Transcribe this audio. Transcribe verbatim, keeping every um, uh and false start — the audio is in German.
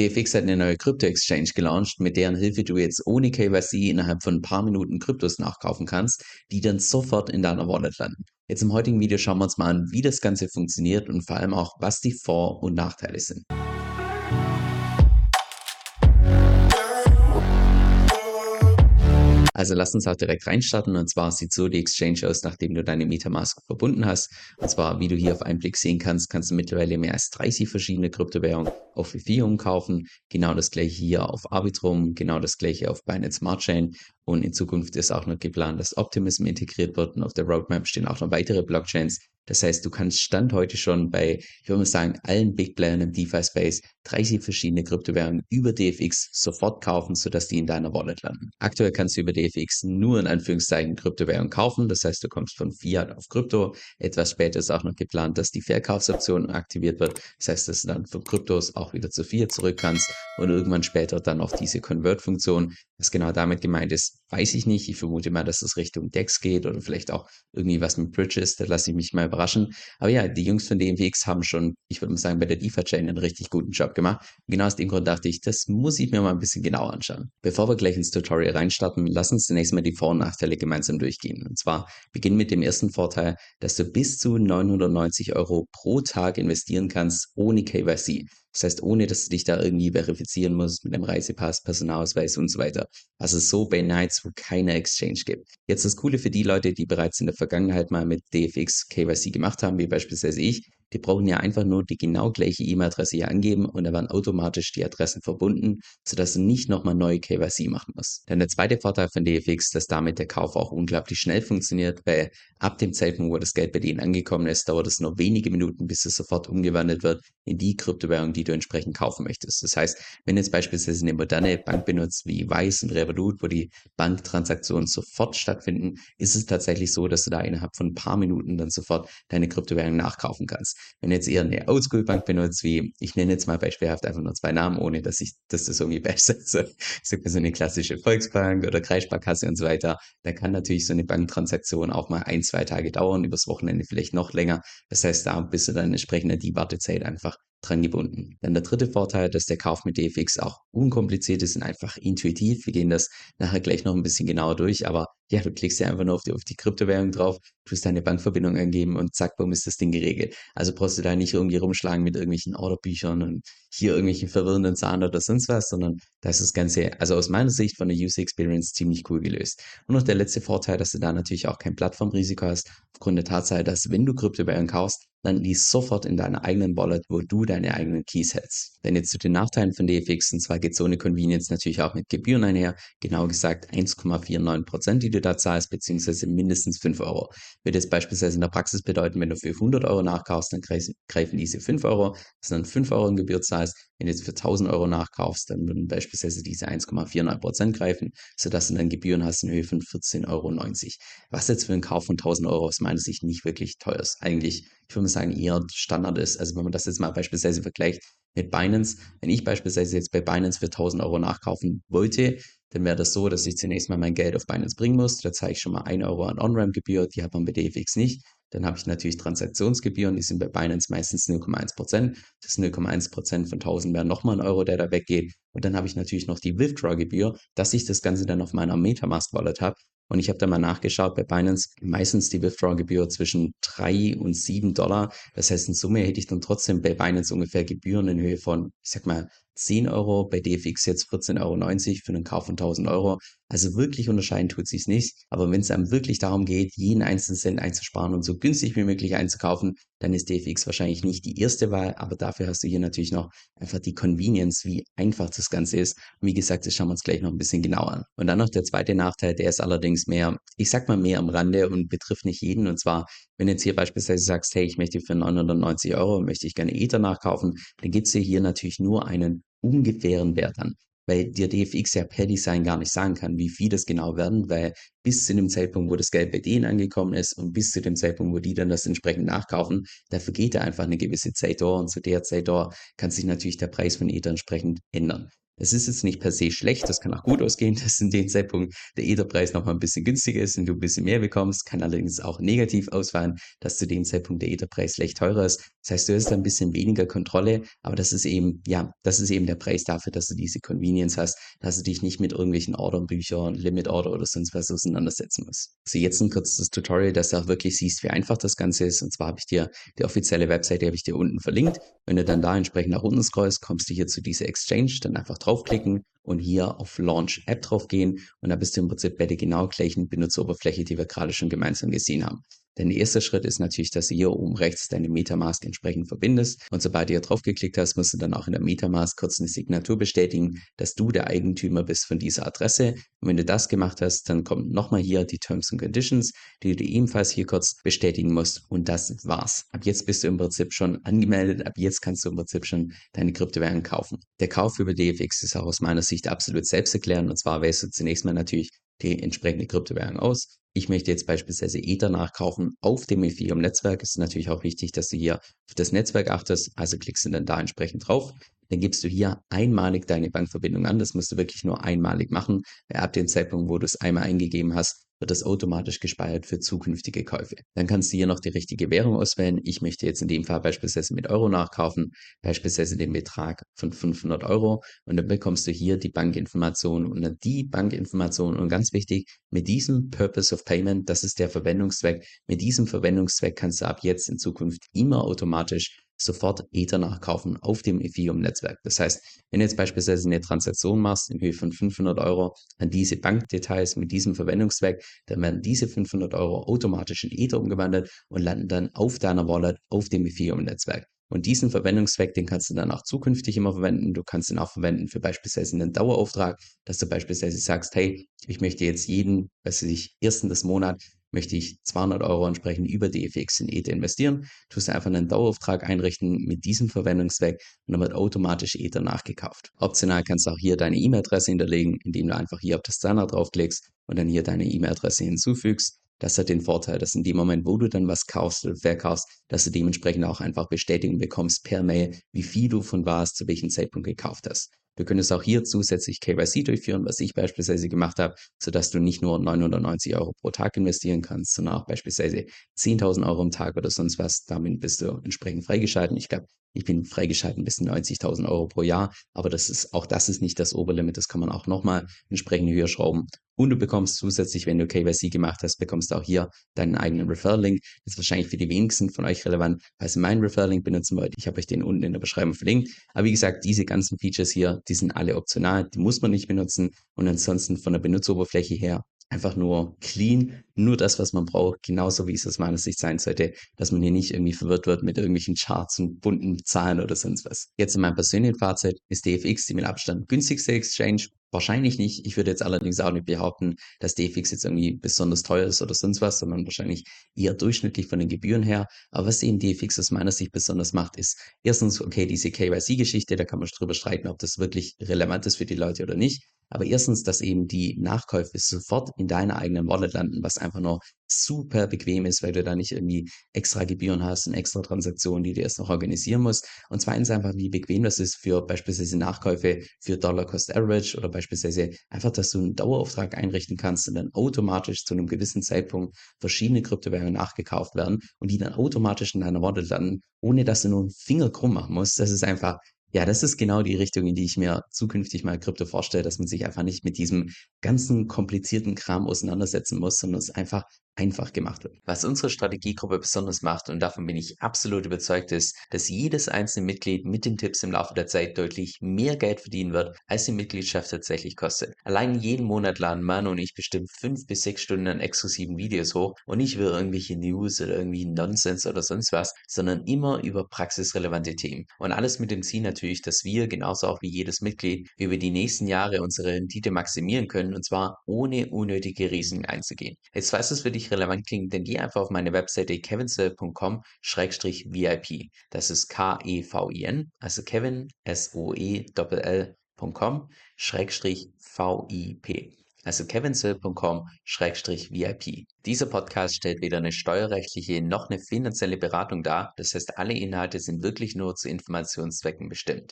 D F X hat eine neue Krypto-Exchange gelauncht, mit deren Hilfe du jetzt ohne K Y C innerhalb von ein paar Minuten Kryptos nachkaufen kannst, die dann sofort in deiner Wallet landen. Jetzt im heutigen Video schauen wir uns mal an, wie das Ganze funktioniert und vor allem auch, was die Vor- und Nachteile sind. Also lass uns auch direkt reinstarten, und zwar sieht so die Exchange aus, nachdem du deine MetaMask verbunden hast. Und zwar, wie du hier auf einen Blick sehen kannst, kannst du mittlerweile mehr als dreißig verschiedene Kryptowährungen auf Ethereum kaufen. Genau das gleiche hier auf Arbitrum, genau das gleiche auf Binance Smart Chain. Und in Zukunft ist auch noch geplant, dass Optimism integriert wird, und auf der Roadmap stehen auch noch weitere Blockchains. Das heißt, du kannst Stand heute schon bei, ich würde mal sagen, allen Big Playern im DeFi-Space dreißig verschiedene Kryptowährungen über D F X sofort kaufen, sodass die in deiner Wallet landen. Aktuell kannst du über D F X nur in Anführungszeichen Kryptowährungen kaufen. Das heißt, du kommst von Fiat auf Krypto. Etwas später ist auch noch geplant, dass die Verkaufsoption aktiviert wird. Das heißt, dass du dann von Kryptos auch wieder zu Fiat zurück kannst und irgendwann später dann auch diese Convert-Funktion. Was genau damit gemeint ist, weiß ich nicht. Ich vermute mal, dass es Richtung D E X geht oder vielleicht auch irgendwie was mit Bridges. Da lasse ich mich mal überraschen. Aber ja, die Jungs von D F X haben schon, ich würde mal sagen, bei der DeFiChain einen richtig guten Job gemacht. Und genau aus dem Grund dachte ich, das muss ich mir mal ein bisschen genauer anschauen. Bevor wir gleich ins Tutorial reinstarten, lass uns zunächst mal die Vor- und Nachteile gemeinsam durchgehen. Und zwar beginnen mit dem ersten Vorteil, dass du bis zu neunhundertneunzig Euro pro Tag investieren kannst ohne K Y C. Das heißt, ohne dass du dich da irgendwie verifizieren musst mit einem Reisepass, Personalausweis und so weiter. Also so bei Nights, wo keine Exchange gibt. Jetzt das Coole für die Leute, die bereits in der Vergangenheit mal mit D F X K Y C gemacht haben, wie beispielsweise ich, die brauchen ja einfach nur die genau gleiche E-Mail-Adresse hier angeben, und da werden automatisch die Adressen verbunden, sodass du nicht nochmal neue K Y C machen musst. Dann der zweite Vorteil von D F X, dass damit der Kauf auch unglaublich schnell funktioniert, weil ab dem Zeitpunkt, wo das Geld bei denen angekommen ist, dauert es nur wenige Minuten, bis es sofort umgewandelt wird in die Kryptowährung, die du entsprechend kaufen möchtest. Das heißt, wenn du jetzt beispielsweise eine moderne Bank benutzt, wie Wise und Revolut, wo die Banktransaktionen sofort stattfinden, ist es tatsächlich so, dass du da innerhalb von ein paar Minuten dann sofort deine Kryptowährung nachkaufen kannst. Wenn du jetzt eher eine Oldschool-Bank benutzt, wie, ich nenne jetzt mal beispielhaft einfach nur zwei Namen, ohne dass ich dass das irgendwie bash setze, so eine klassische Volksbank oder Kreissparkasse und so weiter, dann kann natürlich so eine Banktransaktion auch mal ein, zwei Tage dauern, übers Wochenende vielleicht noch länger. Das heißt, da bist du dann entsprechend an die Wartezeit einfach dran gebunden. Dann der dritte Vorteil, dass der Kauf mit D F X auch unkompliziert ist und einfach intuitiv. Wir gehen das nachher gleich noch ein bisschen genauer durch, aber ja, du klickst ja einfach nur auf die, auf die Kryptowährung drauf, tust deine Bankverbindung angeben und zack, bumm, ist das Ding geregelt. Also brauchst du da nicht irgendwie rumschlagen mit irgendwelchen Orderbüchern und hier irgendwelchen verwirrenden Zahlen oder sonst was, sondern da ist das Ganze, also aus meiner Sicht von der User Experience, ziemlich cool gelöst. Und noch der letzte Vorteil, dass du da natürlich auch kein Plattformrisiko hast, aufgrund der Tatsache, dass wenn du Kryptowährung kaufst, dann lies sofort in deiner eigenen Wallet, wo du deine eigenen Keys hältst. Dann jetzt zu den Nachteilen von D F X, und zwar geht so eine Convenience natürlich auch mit Gebühren einher, genau gesagt eins Komma neunundvierzig Prozent, die du da zahlst, beziehungsweise mindestens fünf Euro. Würde es beispielsweise in der Praxis bedeuten, wenn du für hundert Euro nachkaufst, dann greifen diese fünf Euro, sondern fünf Euro in Gebühr zahlst. Wenn du jetzt für tausend Euro nachkaufst, dann würden beispielsweise diese eins Komma neunundvierzig Prozent greifen, sodass du dann Gebühren hast in Höhe von vierzehn Euro neunzig. Was jetzt für einen Kauf von tausend Euro aus meiner Sicht nicht wirklich teuer ist. Eigentlich, ich würde mal sagen, eher Standard ist. Also wenn man das jetzt mal beispielsweise vergleicht mit Binance, wenn ich beispielsweise jetzt bei Binance für tausend Euro nachkaufen wollte, dann wäre das so, dass ich zunächst mal mein Geld auf Binance bringen muss. Da zahle ich schon mal ein Euro an On-Ramp-Gebühr, die hat man bei D F X nicht. Dann habe ich natürlich Transaktionsgebühren, die sind bei Binance meistens null Komma eins Prozent. Das null Komma eins Prozent von tausend wäre nochmal ein Euro, der da weggeht. Und dann habe ich natürlich noch die Withdraw-Gebühr, dass ich das Ganze dann auf meiner MetaMask-Wallet habe. Und ich habe da mal nachgeschaut, bei Binance meistens die Withdraw-Gebühr zwischen drei und sieben Dollar. Das heißt, in Summe hätte ich dann trotzdem bei Binance ungefähr Gebühren in Höhe von, ich sag mal, zehn Euro, bei D F X jetzt vierzehn Euro neunzig für einen Kauf von tausend Euro. Also wirklich unterscheiden tut sich's nicht. Aber wenn es einem wirklich darum geht, jeden einzelnen Cent einzusparen und so günstig wie möglich einzukaufen, dann ist D F X wahrscheinlich nicht die erste Wahl. Aber dafür hast du hier natürlich noch einfach die Convenience, wie einfach das Ganze ist. Und wie gesagt, das schauen wir uns gleich noch ein bisschen genauer an. Und dann noch der zweite Nachteil, der ist allerdings mehr, ich sag mal mehr am Rande und betrifft nicht jeden. Und zwar, wenn du jetzt hier beispielsweise sagst, hey, ich möchte für neunhundertneunzig Euro, möchte ich gerne Ether nachkaufen, dann gibt's dir hier natürlich nur einen ungefähren Wert an, weil dir D F X ja per Design gar nicht sagen kann, wie viel das genau werden, weil bis zu dem Zeitpunkt, wo das Geld bei denen angekommen ist und bis zu dem Zeitpunkt, wo die dann das entsprechend nachkaufen, da vergeht da einfach eine gewisse Zeit dort, und zu der Zeit dort kann sich natürlich der Preis von Ether entsprechend ändern. Das ist jetzt nicht per se schlecht, das kann auch gut ausgehen, dass in dem Zeitpunkt der Etherpreis nochmal ein bisschen günstiger ist und du ein bisschen mehr bekommst, kann allerdings auch negativ ausfallen, dass zu dem Zeitpunkt der Etherpreis leicht teurer ist Das heißt, du hast ein bisschen weniger Kontrolle, aber das ist eben, ja, das ist eben der Preis dafür, dass du diese Convenience hast, dass du dich nicht mit irgendwelchen Orderbüchern, Limit Order oder sonst was auseinandersetzen musst. Also jetzt ein kurzes Tutorial, dass du auch wirklich siehst, wie einfach das Ganze ist. Und zwar habe ich dir die offizielle Webseite, die habe ich dir unten verlinkt. Wenn du dann da entsprechend nach unten scrollst, kommst du hier zu dieser Exchange, dann einfach draufklicken und hier auf Launch App draufgehen und da bist du im Prinzip bei der genau gleichen Benutzeroberfläche, die wir gerade schon gemeinsam gesehen haben. Denn der erste Schritt ist natürlich, dass du hier oben rechts deine MetaMask entsprechend verbindest. Und sobald du hier drauf geklickt hast, musst du dann auch in der MetaMask kurz eine Signatur bestätigen, dass du der Eigentümer bist von dieser Adresse. Und wenn du das gemacht hast, dann kommen nochmal hier die Terms and Conditions, die du ebenfalls hier kurz bestätigen musst. Und das war's. Ab jetzt bist du im Prinzip schon angemeldet. Ab jetzt kannst du im Prinzip schon deine Kryptowährung kaufen. Der Kauf über D F X ist auch aus meiner Sicht absolut selbsterklärend. Und zwar wählst du zunächst mal natürlich die entsprechende Kryptowährung aus. Ich möchte jetzt beispielsweise Ether nachkaufen auf dem Ethereum-Netzwerk. Es ist natürlich auch wichtig, dass du hier auf das Netzwerk achtest, also klickst du dann da entsprechend drauf. Dann gibst du hier einmalig deine Bankverbindung an. Das musst du wirklich nur einmalig machen, weil ab dem Zeitpunkt, wo du es einmal eingegeben hast, wird das automatisch gespeichert für zukünftige Käufe. Dann kannst du hier noch die richtige Währung auswählen. Ich möchte jetzt in dem Fall beispielsweise mit Euro nachkaufen, beispielsweise den Betrag von fünfhundert Euro. Und dann bekommst du hier die Bankinformationen und die Bankinformationen. Und ganz wichtig, mit diesem Purpose of Payment, das ist der Verwendungszweck, mit diesem Verwendungszweck kannst du ab jetzt in Zukunft immer automatisch sofort Ether nachkaufen auf dem Ethereum-Netzwerk. Das heißt, wenn du jetzt beispielsweise eine Transaktion machst in Höhe von fünfhundert Euro an diese Bankdetails mit diesem Verwendungszweck, dann werden diese fünfhundert Euro automatisch in Ether umgewandelt und landen dann auf deiner Wallet auf dem Ethereum-Netzwerk. Und diesen Verwendungszweck, den kannst du dann auch zukünftig immer verwenden. Du kannst ihn auch verwenden für beispielsweise einen Dauerauftrag, dass du beispielsweise sagst, hey, ich möchte jetzt jeden, was weiß ich, ersten des Monats möchte ich zweihundert Euro entsprechend über D F X in Ether investieren, tust du einfach einen Dauerauftrag einrichten mit diesem Verwendungszweck und dann wird automatisch Ether nachgekauft. Optional kannst du auch hier deine E-Mail-Adresse hinterlegen, indem du einfach hier auf das Standard draufklickst und dann hier deine E-Mail-Adresse hinzufügst. Das hat den Vorteil, dass in dem Moment, wo du dann was kaufst oder verkaufst, dass du dementsprechend auch einfach Bestätigung bekommst per Mail, wie viel du von was zu welchem Zeitpunkt gekauft hast. Du könntest auch hier zusätzlich K Y C durchführen, was ich beispielsweise gemacht habe, sodass du nicht nur neunhundertneunzig Euro pro Tag investieren kannst, sondern auch beispielsweise zehntausend Euro am Tag oder sonst was. Damit bist du entsprechend freigeschalten. Ich glaube, ich bin freigeschalten bis neunzigtausend Euro pro Jahr, aber das ist, auch das ist nicht das Oberlimit, das kann man auch nochmal entsprechend höher schrauben. Und du bekommst zusätzlich, wenn du K Y C gemacht hast, bekommst du auch hier deinen eigenen Referral-Link. Das ist wahrscheinlich für die wenigsten von euch relevant, falls ihr meinen Referral-Link benutzen wollt. Ich habe euch den unten in der Beschreibung verlinkt. Aber wie gesagt, diese ganzen Features hier, die sind alle optional, die muss man nicht benutzen. Und ansonsten von der Benutzeroberfläche her einfach nur clean, nur das, was man braucht, genauso wie es aus meiner Sicht sein sollte, dass man hier nicht irgendwie verwirrt wird mit irgendwelchen Charts und bunten Zahlen oder sonst was. Jetzt in meinem persönlichen Fazit ist D F X die mit Abstand günstigste Exchange. Wahrscheinlich nicht. Ich würde jetzt allerdings auch nicht behaupten, dass D F X jetzt irgendwie besonders teuer ist oder sonst was, sondern wahrscheinlich eher durchschnittlich von den Gebühren her. Aber was eben D F X aus meiner Sicht besonders macht, ist erstens, okay, diese K Y C-Geschichte, da kann man drüber streiten, ob das wirklich relevant ist für die Leute oder nicht. Aber erstens, dass eben die Nachkäufe sofort in deiner eigenen Wallet landen, was einfach nur super bequem ist, weil du da nicht irgendwie extra Gebühren hast und extra Transaktionen, die du erst noch organisieren musst. Und zweitens einfach, wie bequem das ist für beispielsweise Nachkäufe für Dollar Cost Average oder beispielsweise einfach, dass du einen Dauerauftrag einrichten kannst und dann automatisch zu einem gewissen Zeitpunkt verschiedene Kryptowährungen nachgekauft werden und die dann automatisch in deiner Wallet landen, ohne dass du nur einen Finger krumm machen musst. Das ist einfach, ja, das ist genau die Richtung, in die ich mir zukünftig mal Krypto vorstelle, dass man sich einfach nicht mit diesem ganzen komplizierten Kram auseinandersetzen muss, sondern es einfach einfach gemacht wird. Was unsere Strategiegruppe besonders macht, und davon bin ich absolut überzeugt, ist, dass jedes einzelne Mitglied mit den Tipps im Laufe der Zeit deutlich mehr Geld verdienen wird, als die Mitgliedschaft tatsächlich kostet. Allein jeden Monat laden Manu und ich bestimmt fünf bis sechs Stunden an exklusiven Videos hoch und nicht über irgendwelche News oder irgendwie Nonsens oder sonst was, sondern immer über praxisrelevante Themen. Und alles mit dem Ziel natürlich, Natürlich, dass wir genauso auch wie jedes Mitglied über die nächsten Jahre unsere Rendite maximieren können und zwar ohne unnötige Risiken einzugehen. Jetzt, falls es für dich relevant klingt, dann geh einfach auf meine Webseite kevinsoell punkt com slash V I P. Das ist K E V I N, also Kevin S O E L L punkt com slash V I P. Also kevinsoell punkt com slash V I P. Dieser Podcast stellt weder eine steuerrechtliche noch eine finanzielle Beratung dar. Das heißt, alle Inhalte sind wirklich nur zu Informationszwecken bestimmt.